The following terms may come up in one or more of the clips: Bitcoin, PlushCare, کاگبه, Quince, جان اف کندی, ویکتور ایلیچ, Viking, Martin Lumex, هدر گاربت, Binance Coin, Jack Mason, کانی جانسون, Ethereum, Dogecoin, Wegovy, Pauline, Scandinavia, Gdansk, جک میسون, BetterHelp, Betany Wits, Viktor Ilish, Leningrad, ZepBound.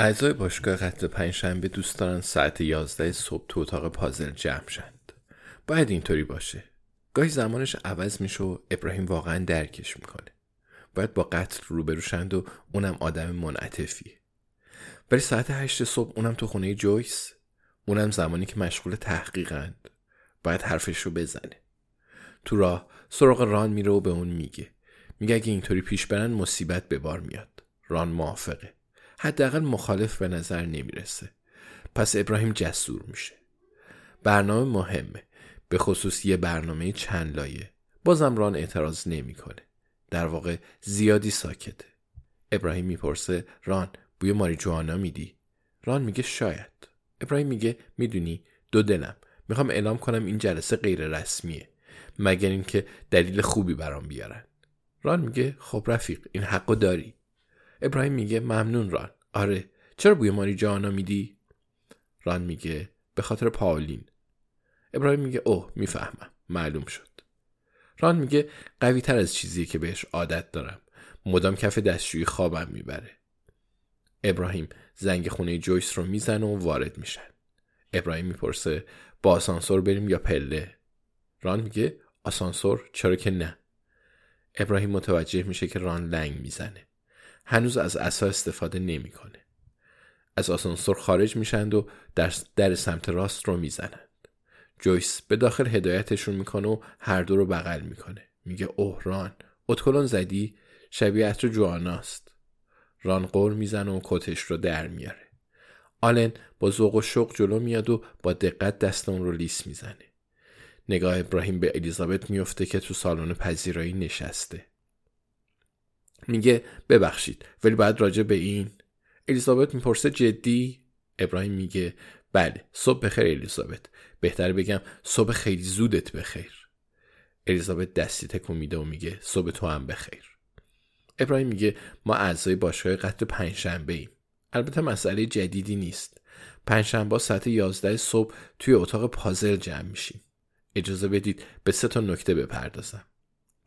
اعضای باشگاه خط پنجشنبه دوست دارن ساعت 11 صبح تو اتاق پازل جمع شند. باید اینطوری باشه. گاهی زمانش عوض میشه و ابراهیم واقعا درکش میکنه. باید با قتل روبرو شند و اونم آدم منعطفیه. ولی ساعت 8 صبح اونم تو خونه جویس، اونم زمانی که مشغول تحقیقند. باید حرفش رو بزنه. تو راه سراغ ران میره و به اون میگه اگه اینطوری پیش برن مصیبت به بار میاد. ران موافقه. حداقل مخالف به نظر نمیرسه. پس ابراهیم جسور میشه. برنامه مهمه. به خصوص یه برنامه چند لایه. بازم ران اعتراض نمیکنه. در واقع زیادی ساکته. ابراهیم میپرسه ران بوی ماریجوانا میدی؟ ران میگه شاید. ابراهیم میگه میدونی دو دلم. میخوام اعلام کنم این جلسه غیر رسمیه. مگر اینکه دلیل خوبی برام بیارن. ران میگه خب رفیق این حقو داری. ابراهیم میگه ممنون ران. آره چرا بوی ماریجوانا میدی؟ ران میگه به خاطر پاولین. ابراهیم میگه اوه میفهمم معلوم شد. ران میگه قوی تر از چیزیه که بهش عادت دارم. مدام کف دستشویی خوابم میبره. ابراهیم زنگ خونه جویس رو میزنه و وارد میشن. ابراهیم میپرسه با آسانسور بریم یا پله؟ ران میگه آسانسور چرا که نه. ابراهیم متوجه میشه که ران لنگ میزنه. هنوز از عصا استفاده نمی کنه. از آسانسور خارج می شند و در سمت راست رو می زنند. جویس به داخل هدایتشون می کنه و هر دو رو بغل می کنه. میگه اوه ران اتکلون زدی شبیه عطر جواناست. ران قور می زنه و کتش رو در میاره. آلن با ذوق و شوق جلو میاد و با دقت دست اون رو لیس می زنه. نگاه ابراهیم به الیزابت می افته که تو سالن پذیرایی نشسته. میگه ببخشید ولی باید راجع به این. الیزابت میپرسه جدی؟ ابراهیم میگه بله صبح بخیر الیزابت. بهتر بگم صبح خیلی زودت بخیر. الیزابت دستی تکون میده و میگه صبح تو هم بخیر. ابراهیم میگه ما اعضای باشگاه قطر پنجشنبه ایم. البته مسئله جدیدی نیست. پنجشنبه ساعت 11 صبح توی اتاق پازل جمع میشیم. اجازه بدید به 3 نکته بپردازم.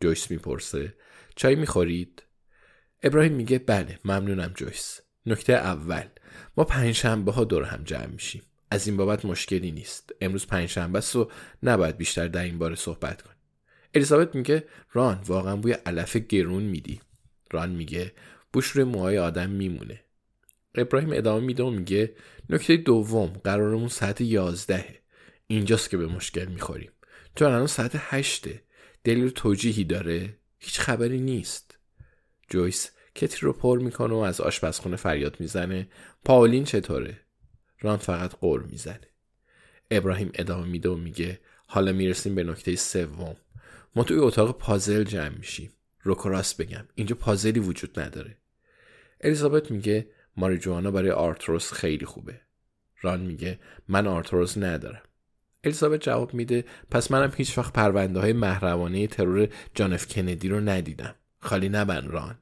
جویس میپرسه چای میخورید؟ ابراهیم میگه بله ممنونم جویس. نکته اول ما پنجشنبه ها دور هم جمع میشیم. از این بابت مشکلی نیست. امروز پنجشنبه است و نباید بیشتر در این باره صحبت کنیم. الیزابت میگه ران واقعا بوی علف گرون میدی. ران میگه بوش روی موهای آدم میمونه. ابراهیم ادامه میده و میگه نکته دوم قرارمون ساعت 11 اینجاست که به مشکل میخوریم. چون الان ساعت 8 دلیل توجیهی داره؟ هیچ خبری نیست. جویس کتری رو پر میکنه و از آشپزخونه فریاد میزنه پاولین چطوره؟ ران فقط قور میزنه. ابراهیم ادامه میده و میگه حالا میرسیم به نکته سوم. ما توی اتاق پازل جمع میشیم. روک و راست بگم اینجا پازلی وجود نداره. الیزابت میگه ماریجوانا برای آرتروس خیلی خوبه. ران میگه من آرتروس ندارم. الیزابت جواب میده پس منم هیچ وقت پرونده های محرمانه ترور جان اف کندی رو ندیدم. خالی نبن ران.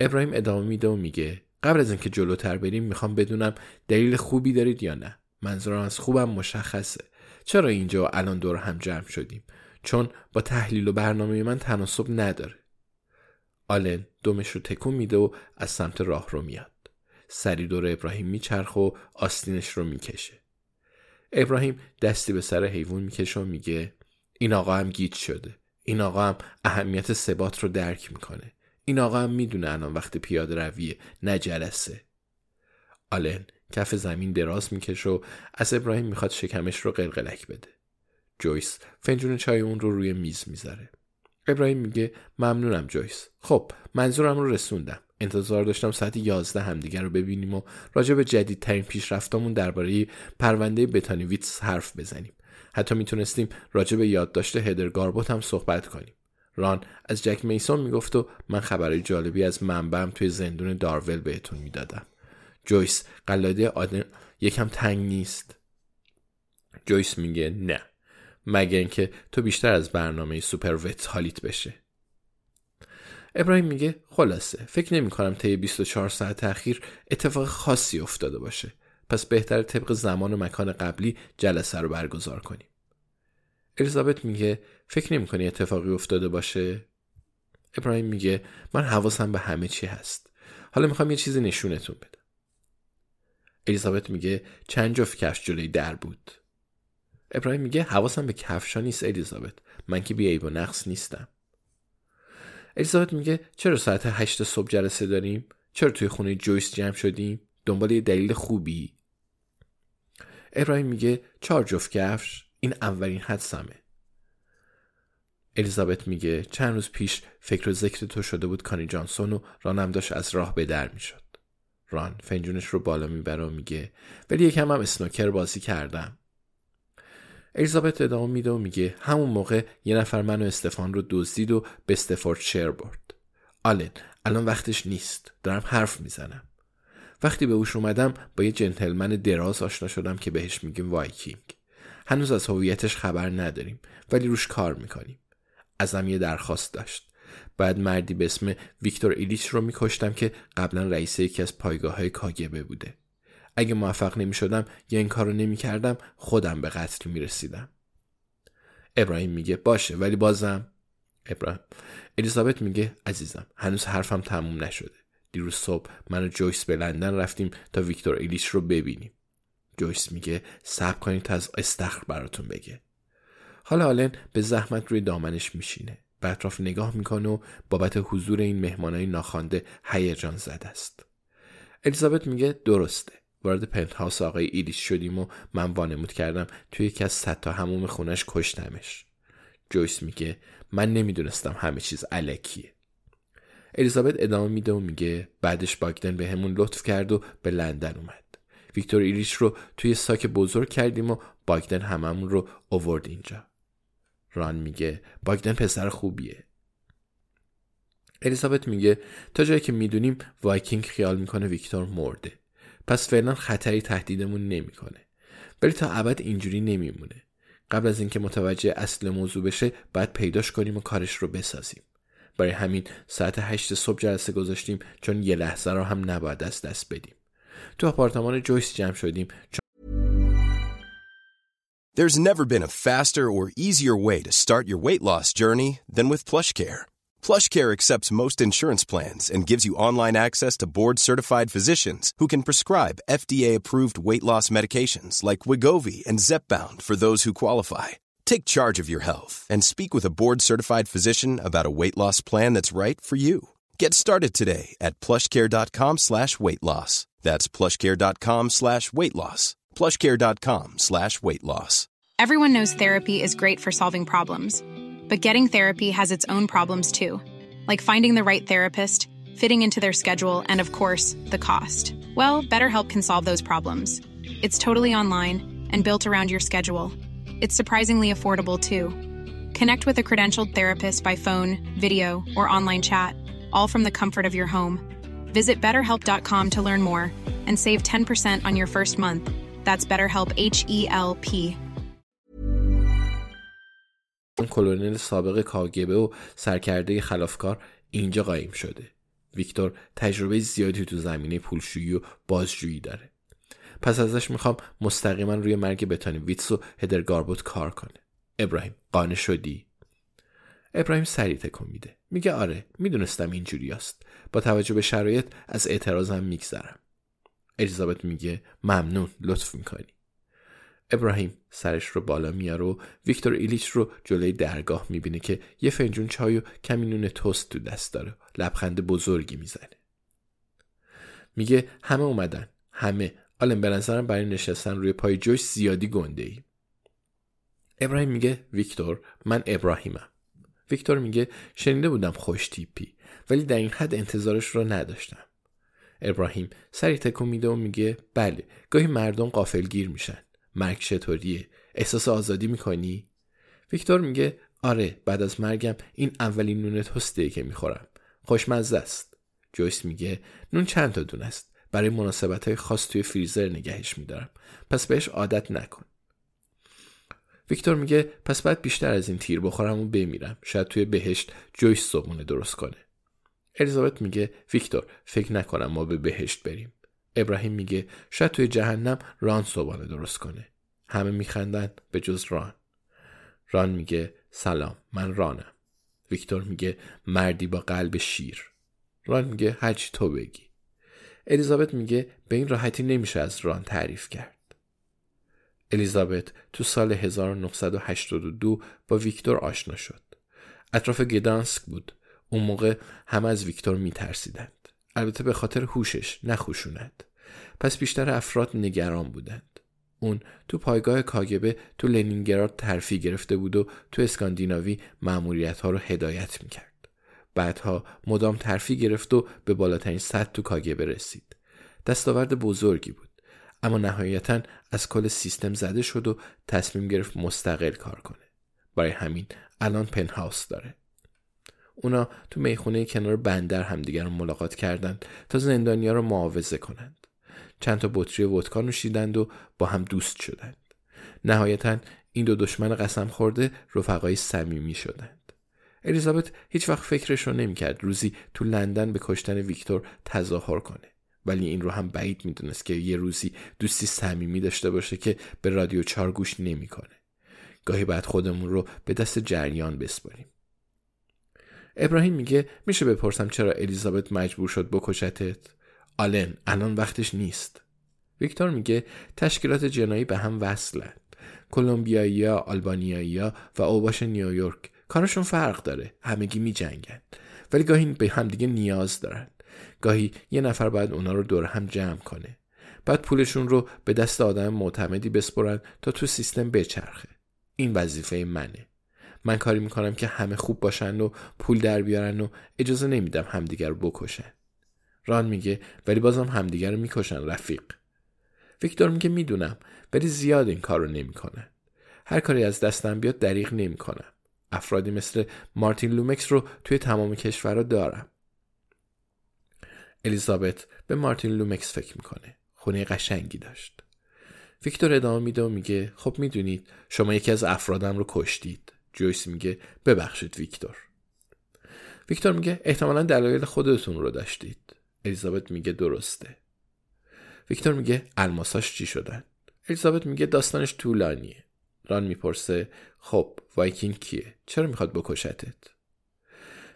ابراهیم ادامه میده و میگه قبل از اینکه جلوتر بریم میخوام بدونم دلیل خوبی دارید یا نه. منظورم از خوبم مشخصه. چرا اینجا و الان دور هم جمع شدیم؟ چون با تحلیل و برنامه من تناسب نداره. آلن دمش رو تکون میده و از سمت راه رو میاد. سری دور ابراهیم میچرخه و آستینش رو میکشه. ابراهیم دستی به سر حیوان میکشه و میگه این آقا هم گیج شده. این آقا هم اهمیت ثبات رو درک میکنه. این آقا هم میدونه الان وقت پیاده رویه، نه جلسه. آلن کف زمین دراز میکشه و از ابراهیم میخواد شکمش رو قلقلک بده. جویس فنجون چای اون رو روی میز میذاره. ابراهیم میگه ممنونم جویس. خب منظورم رو رسوندم. انتظار داشتم ساعت 11 همدیگر رو ببینیم و راجع به جدیدترین پیشرفتامون درباره پرونده بتانی ویتس حرف بزنیم. حتی میتونستیم راجع به یادداشت هدر گاربت هم صحبت کنیم. ران از جک میسون میگفت و من خبرای جالبی از منبعم توی زندون دارول بهتون میدادم. جویس قلاده آدم یکم تنگ نیست؟ جویس میگه نه، مگه اینکه تو بیشتر از برنامه سوپر ویت حالیت بشه. ابراهیم میگه خلاصه فکر نمی کنم طی 24 ساعت اخیر اتفاق خاصی افتاده باشه، پس بهتر طبق زمان و مکان قبلی جلسه رو برگزار کنیم. الیزابت میگه فکر نمی کنی اتفاقی افتاده باشه؟ ابراهیم میگه من حواسم به همه چی هست، حالا میخوام یه چیزی نشونتون بدم. الیزابت میگه چند جفت کفش جلوی در بود؟ ابراهیم میگه حواسم به کفشا نیست الیزابت، من که بی عیب و نقص نیستم. الیزابت میگه چرا ساعت 8 صبح جلسه داریم؟ چرا توی خونه جویس جمع شدیم؟ دنبال یه دلیل خوبی؟ ابراهیم میگه 4 جفت کفش، این اولین حدسمه. الیزابت میگه چند روز پیش فکر و ذکر تو شده بود کانی جانسون و رانم داشت از راه به در میشد. ران فنجونش رو بالا میبره و میگه ولی یکم هم اسنوکر بازی کردم. الیزابت ادامه میده و میگه همون موقع یه نفر من و استفان رو دزدید و به استفوردشایر برد. آلن الان وقتش نیست، دارم حرف میزنم. وقتی به اوش اومدم با یه جنتلمن دراز آشنا شدم که بهش میگیم وایکینگ. هنوز از هویتش خبر نداریم ولی روش کار میکنیم. ازم یه درخواست داشت. بعد مردی به اسم ویکتور ایلیچ رو میکشتم که قبلا رئیس یکی از پایگاه‌های کاگبه بوده. اگه موفق نمیشدم یا این کارو نمیکردم خودم به قتل میرسیدم. ابراهیم میگه باشه ولی بازم الیزابت میگه عزیزم هنوز حرفم تموم نشده. دیروز صبح من و جویس به لندن رفتیم تا ویکتور ایلیچ رو ببینیم. جویس میگه صبر کنید تا از استخر براتون بگه. حالا آلن به زحمت روی دامنش میشینه، به اطراف نگاه میکنه و بابت حضور این مهمانای ناخوانده هیجان زده است. الیزابت میگه درسته. وارد پنت هاوس آقای ایلیش شدیم و من وانمود کردم توی یکی از 100 تا حموم خونش کشتمش. جویس میگه من نمیدونستم همه چیز الکیه. الیزابت ادامه میده و میگه بعدش باگدن به همون لطف کرد و به لندن اومد. ویکتور ایلیش رو توی ساک بزرگ کردیم و باگدن هممون رو آورد اینجا. ران میگه باگدن پسر خوبیه. الیزابت میگه تا جایی که میدونیم وایکینگ خیال میکنه ویکتور مرده، پس فعلا خطری تهدیدمون نمیکنه، ولی تا ابد اینجوری نمیمونه. قبل از اینکه متوجه اصل موضوع بشه باید پیداش کنیم و کارش رو بسازیم. برای همین ساعت 8 صبح جلسه گذاشتیم چون یه لحظه رو هم نباید از دست بدیم. تو آپارتمان جویس جمع شدیم. There's never been a faster or easier way to start your weight loss journey than with PlushCare. PlushCare accepts most insurance plans and gives you online access to board-certified physicians who can prescribe FDA-approved weight loss medications like Wegovy and ZepBound for those who qualify. Take charge of your health and speak with a board-certified physician about a weight loss plan that's right for you. Get started today at PlushCare.com/weight-loss. That's PlushCare.com/weight-loss. PlushCare.com/weight-loss. Everyone knows therapy is great for solving problems. But getting therapy has its own problems too, like finding the right therapist, fitting into their schedule, and of course, the cost. Well, BetterHelp can solve those problems. It's totally online and built around your schedule. It's surprisingly affordable too. Connect with a credentialed therapist by phone, video, or online chat, all from the comfort of your home. Visit BetterHelp.com to learn more and save 10% on your first month. That's BetterHelp, H-E-L-P. کلونل سابق کاگبه و سرکرده خلافکار اینجا قایم شده. ویکتور تجربه زیادی تو زمینه پولشویی و بازجویی داره. پس ازش میخوام مستقیما روی مرگ بتانی ویتس و هدر گاربت کار کنه. ابراهیم: قانع شدی؟ ابراهیم سریع تکون میده. میگه آره، میدونستم اینجوری است. با توجه به شرایط از اعتراضم میگذرم. الیزابت میگه ممنون، لطف میکنی. ابراهیم سرش رو بالا میاره و ویکتور ایلیچ رو جلوی درگاه میبینه که یه فنجون چای و کمی نون توست تو دست داره. لبخند بزرگی میزنه. میگه همه اومدن، همه. الان به نظرم برای نشستن روی پای جوش زیادی گنده ای. ابراهیم میگه ویکتور، من ابراهیمم. ویکتور میگه شنیده بودم خوش تیپی، ولی در این حد انتظارش رو نداشتم. ابراهیم سری تکون میده و میگه بله، گاهی مردم غافلگیر میشن. مرگ چطوریه؟ احساس آزادی میکنی؟ ویکتور میگه آره، بعد از مرگم این اولین نون توسته که میخورم. خوشمزه است. جویس میگه نون چند تا دونه است. برای مناسبت‌های خاص توی فریزر نگهش میدارم، پس بهش عادت نکن. ویکتور میگه پس باید بیشتر از این تیر بخورم و بمیرم. شاید توی بهشت جویس صبحونه درست کنه. الیزابت میگه ویکتور، فکر نکنم ما به بهشت بریم. ابراهیم میگه شاید توی جهنم ران صبحانه درست کنه. همه میخندن به جز ران. ران میگه سلام، من رانم. ویکتور میگه مردی با قلب شیر. ران میگه هرچی تو بگی. الیزابت میگه به این راحتی نمیشه از ران تعریف کرد. الیزابت تو سال 1982 با ویکتور آشنا شد. اطراف گدانسک بود. اون موقع همه از ویکتور میترسیدند. البته به خاطر هوشش، نه خشونت. پس بیشتر افراد نگران بودند. اون تو پایگاه کاگبه تو لنینگراد ترفیع گرفته بود و تو اسکاندیناوی ماموریت‌ها رو هدایت میکرد. بعدها مدام ترفیع گرفت و به بالاترین سطح تو کاگبه رسید. دستاورد بزرگی بود، اما نهایتاً از کل سیستم زده شد و تصمیم گرفت مستقل کار کنه. برای همین الان پنهاوس داره. اونا تو میخونه کنار بندر همدیگر رو ملاقات کردند تا زندانیا رو معاوضه کنند. چند تا بطری ودکا نوشیدند و با هم دوست شدند. نهایتاً این دو دشمن قسم خورده رفقای صمیمی شدند. الیزابت هیچ وقت فکرش رو نمی‌کرد روزی تو لندن به کشتن ویکتور تظاهر کنه، ولی این رو هم بعید می‌دونست که یه روزی دوستی صمیمی داشته باشه که به رادیو 4 گوش نمی‌کنه. گاهی بعد خودمون رو به دست جریان بسپاریم. ابراهیم میگه میشه بپرسم چرا الیزابت مجبور شد بکشتت؟ آلن، الان وقتش نیست. ویکتور میگه تشکیلات جنایی به هم وصلن. کلمبیایی‌ها، آلبانیایی‌ها و اوباش نیویورک کارشون فرق داره. همگی می جنگن، ولی گاهی به هم دیگه نیاز دارن. گاهی یه نفر باید اونا رو دور هم جمع کنه. بعد پولشون رو به دست آدم معتمدی بسپرن تا تو سیستم بچرخه. این وظیفه منه. من کاری میکنم که همه خوب باشن و پول در بیارن و اجازه نمیدم همدیگر رو بکشن. ران میگه ولی بازم همدیگر رو میکشن رفیق. ویکتور میگه میدونم، ولی زیاد این کارو نمیکنن. هر کاری از دستم بیاد دریغ نمیکنم. افرادی مثل مارتین لومکس رو توی تمام کشورها دارم. الیزابت به مارتین لومکس فکر میکنه. خونه قشنگی داشت. ویکتور ادامه میده و میگه خب میدونید شما یکی از افرادم رو کشتید. جویس میگه ببخشید ویکتور. ویکتور میگه احتمالاً دلایل خودتون رو داشتید. الیزابت میگه درسته. ویکتور میگه الماساش چی شدن؟ الیزابت میگه داستانش طولانیه. ران میپرسه خب وایکینگ کیه؟ چرا میخواد بکشتت؟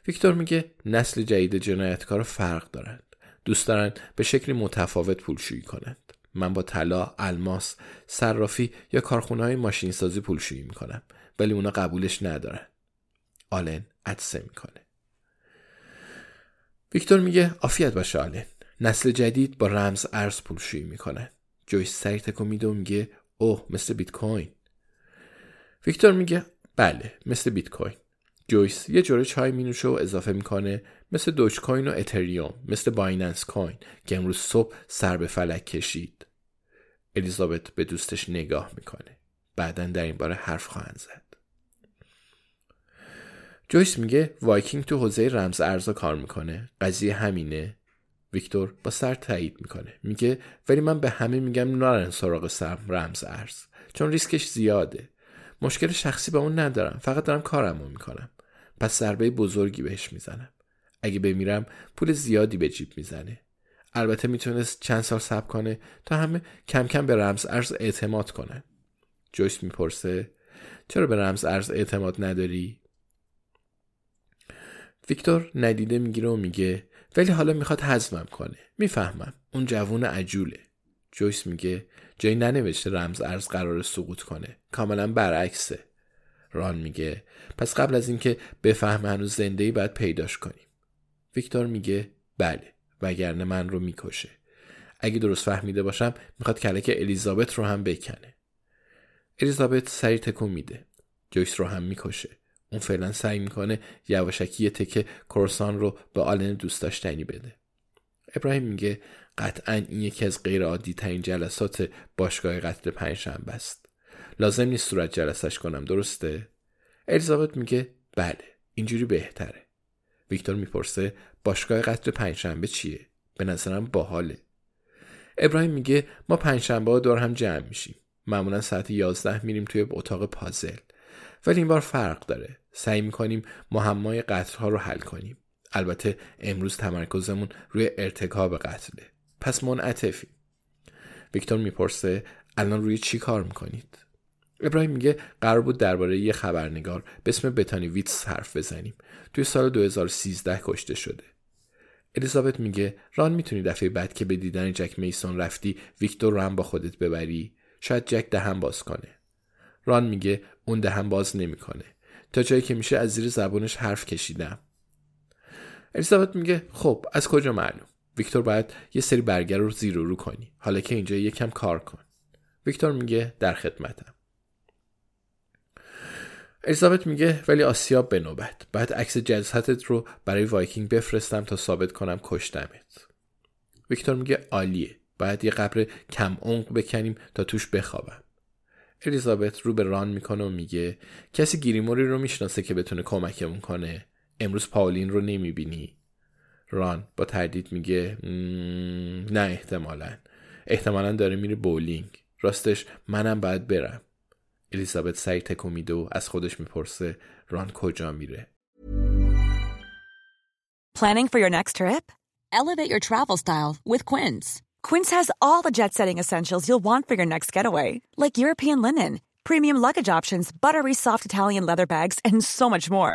ویکتور میگه نسل جدید جنایتکارا فرق دارند. دوست دارن به شکلی متفاوت پولشویی کنند. من با طلا، الماس، صرافی یا کارخونه‌های ماشینسازی پولشویی میکنم، ولی اونا قبولش ندارن. آلن عطسه میکنه. ویکتور میگه عافیت باشه آلن. نسل جدید با رمز ارز پولشویی میکنن. جویس سری تکون میده و میگه اوه مثل بیت کوین. ویکتور میگه بله مثل بیت کوین. جویس یه جوره چای مینوشه و اضافه میکنه مثل دوج کوین و اتریوم، مثل بایننس کوین که امروز صبح سر به فلک کشید. الیزابت به دوستش نگاه میکنه. بعداً در این باره حرف خواهند زد. جویس میگه وایکینگ تو حوزه رمز ارزا کار میکنه. قضیه همینه. ویکتور با سر تایید میکنه. میگه ولی من به همه میگم نرن سراغ سم رمز ارز، چون ریسکش زیاده. مشکل شخصی با اون ندارم، فقط دارم کارمو میکنم. پس ضربه بزرگی بهش میزنم. اگه بمیرم پول زیادی به جیب میزنه. البته میتونست چند سال صبر کنه تا همه کم کم به رمز ارز اعتماد کنن. جویس میپرسه چرا به رمز ارز اعتماد نداری؟ ویکتور ندیده میگیره و میگه ولی حالا میخواد هضمم کنه. میفهمم اون جوون عجوله. جویس میگه جایی ننوشته رمز ارز قراره سقوط کنه. کاملا برعکسه. ران میگه پس قبل از اینکه بفهمه هنوز زنده‌ای باید پیداش کنیم. ویکتور میگه بله وگرنه من رو میکشه. اگه درست فهمیده باشم میخواد کلک الیزابت رو هم بکنه. الیزابت سری تکون میده. جویس رو هم میکشه. اون فعلا سعی میکنه یواشکی یه تکه کورسان رو به آلن دوست داشتنی بده. ابراهیم میگه قطعاً این یکی از غیر عادی ترین جلسات باشگاه قتل پنجشنبه است. لازم نیست صورت جلسش کنم درسته؟ الیزابت میگه بله اینجوری بهتره. ویکتور میپرسه باشگاه قتل پنجشنبه چیه؟ به نظرم باحاله. ابراهیم میگه ما پنجشنبه‌ها دور هم جمع میشیم. معمولاً ساعت 11 میریم توی اتاق پازل. ولی این بار فرق داره. سعی میکنیم معمای قتل‌ها رو حل کنیم. البته امروز تمرکزمون روی ارتکاب قتله. پس منعطفیم. ویکتور میپرسه الان روی چی کار میکنید؟ ابراهیم میگه قرار بود درباره یه خبرنگار به اسم بتانی ویتس حرف بزنیم. توی سال 2013 کشته شده. الیزابت میگه ران میتونی دفعه بعد که به دیدن جک میسون رفتی ویکتور رو هم با خودت ببری. شاید جک دهن باز کنه. ران میگه اون دهن باز نمیکنه. تا جایی که میشه از زیر زبونش حرف کشیدم. الیزابت میگه خب از کجا معلوم؟ ویکتور باید یه سری برگر رو زیر و رو کنی. حالا که اینجا یکم کار کن. ویکتور میگه در خدمتم. الیزابت میگه ولی آسیاب به نوبت. باید عکس جلساتت رو برای وایکینگ بفرستم تا ثابت کنم کشتمت. ویکتور میگه عالیه. باید یه قبر کم عمق بکنیم تا توش بخوابم. الیزابت رو به ران میکنه و میگه کسی گریموری رو میشناسه که بتونه کمکمون کنه؟ امروز پاولین رو نمیبینی؟ ران با تردید میگه نه احتمالاً داره میره بولینگ. راستش منم باید برم. الیزابت سعی تکو میده و از خودش میپرسه ران کجا میره؟ Planning for your next trip? Elevate your travel style with Quince. Quince has all the jet-setting essentials you'll want for your next getaway, like European linen, premium luggage options, buttery soft Italian leather bags, and so much more.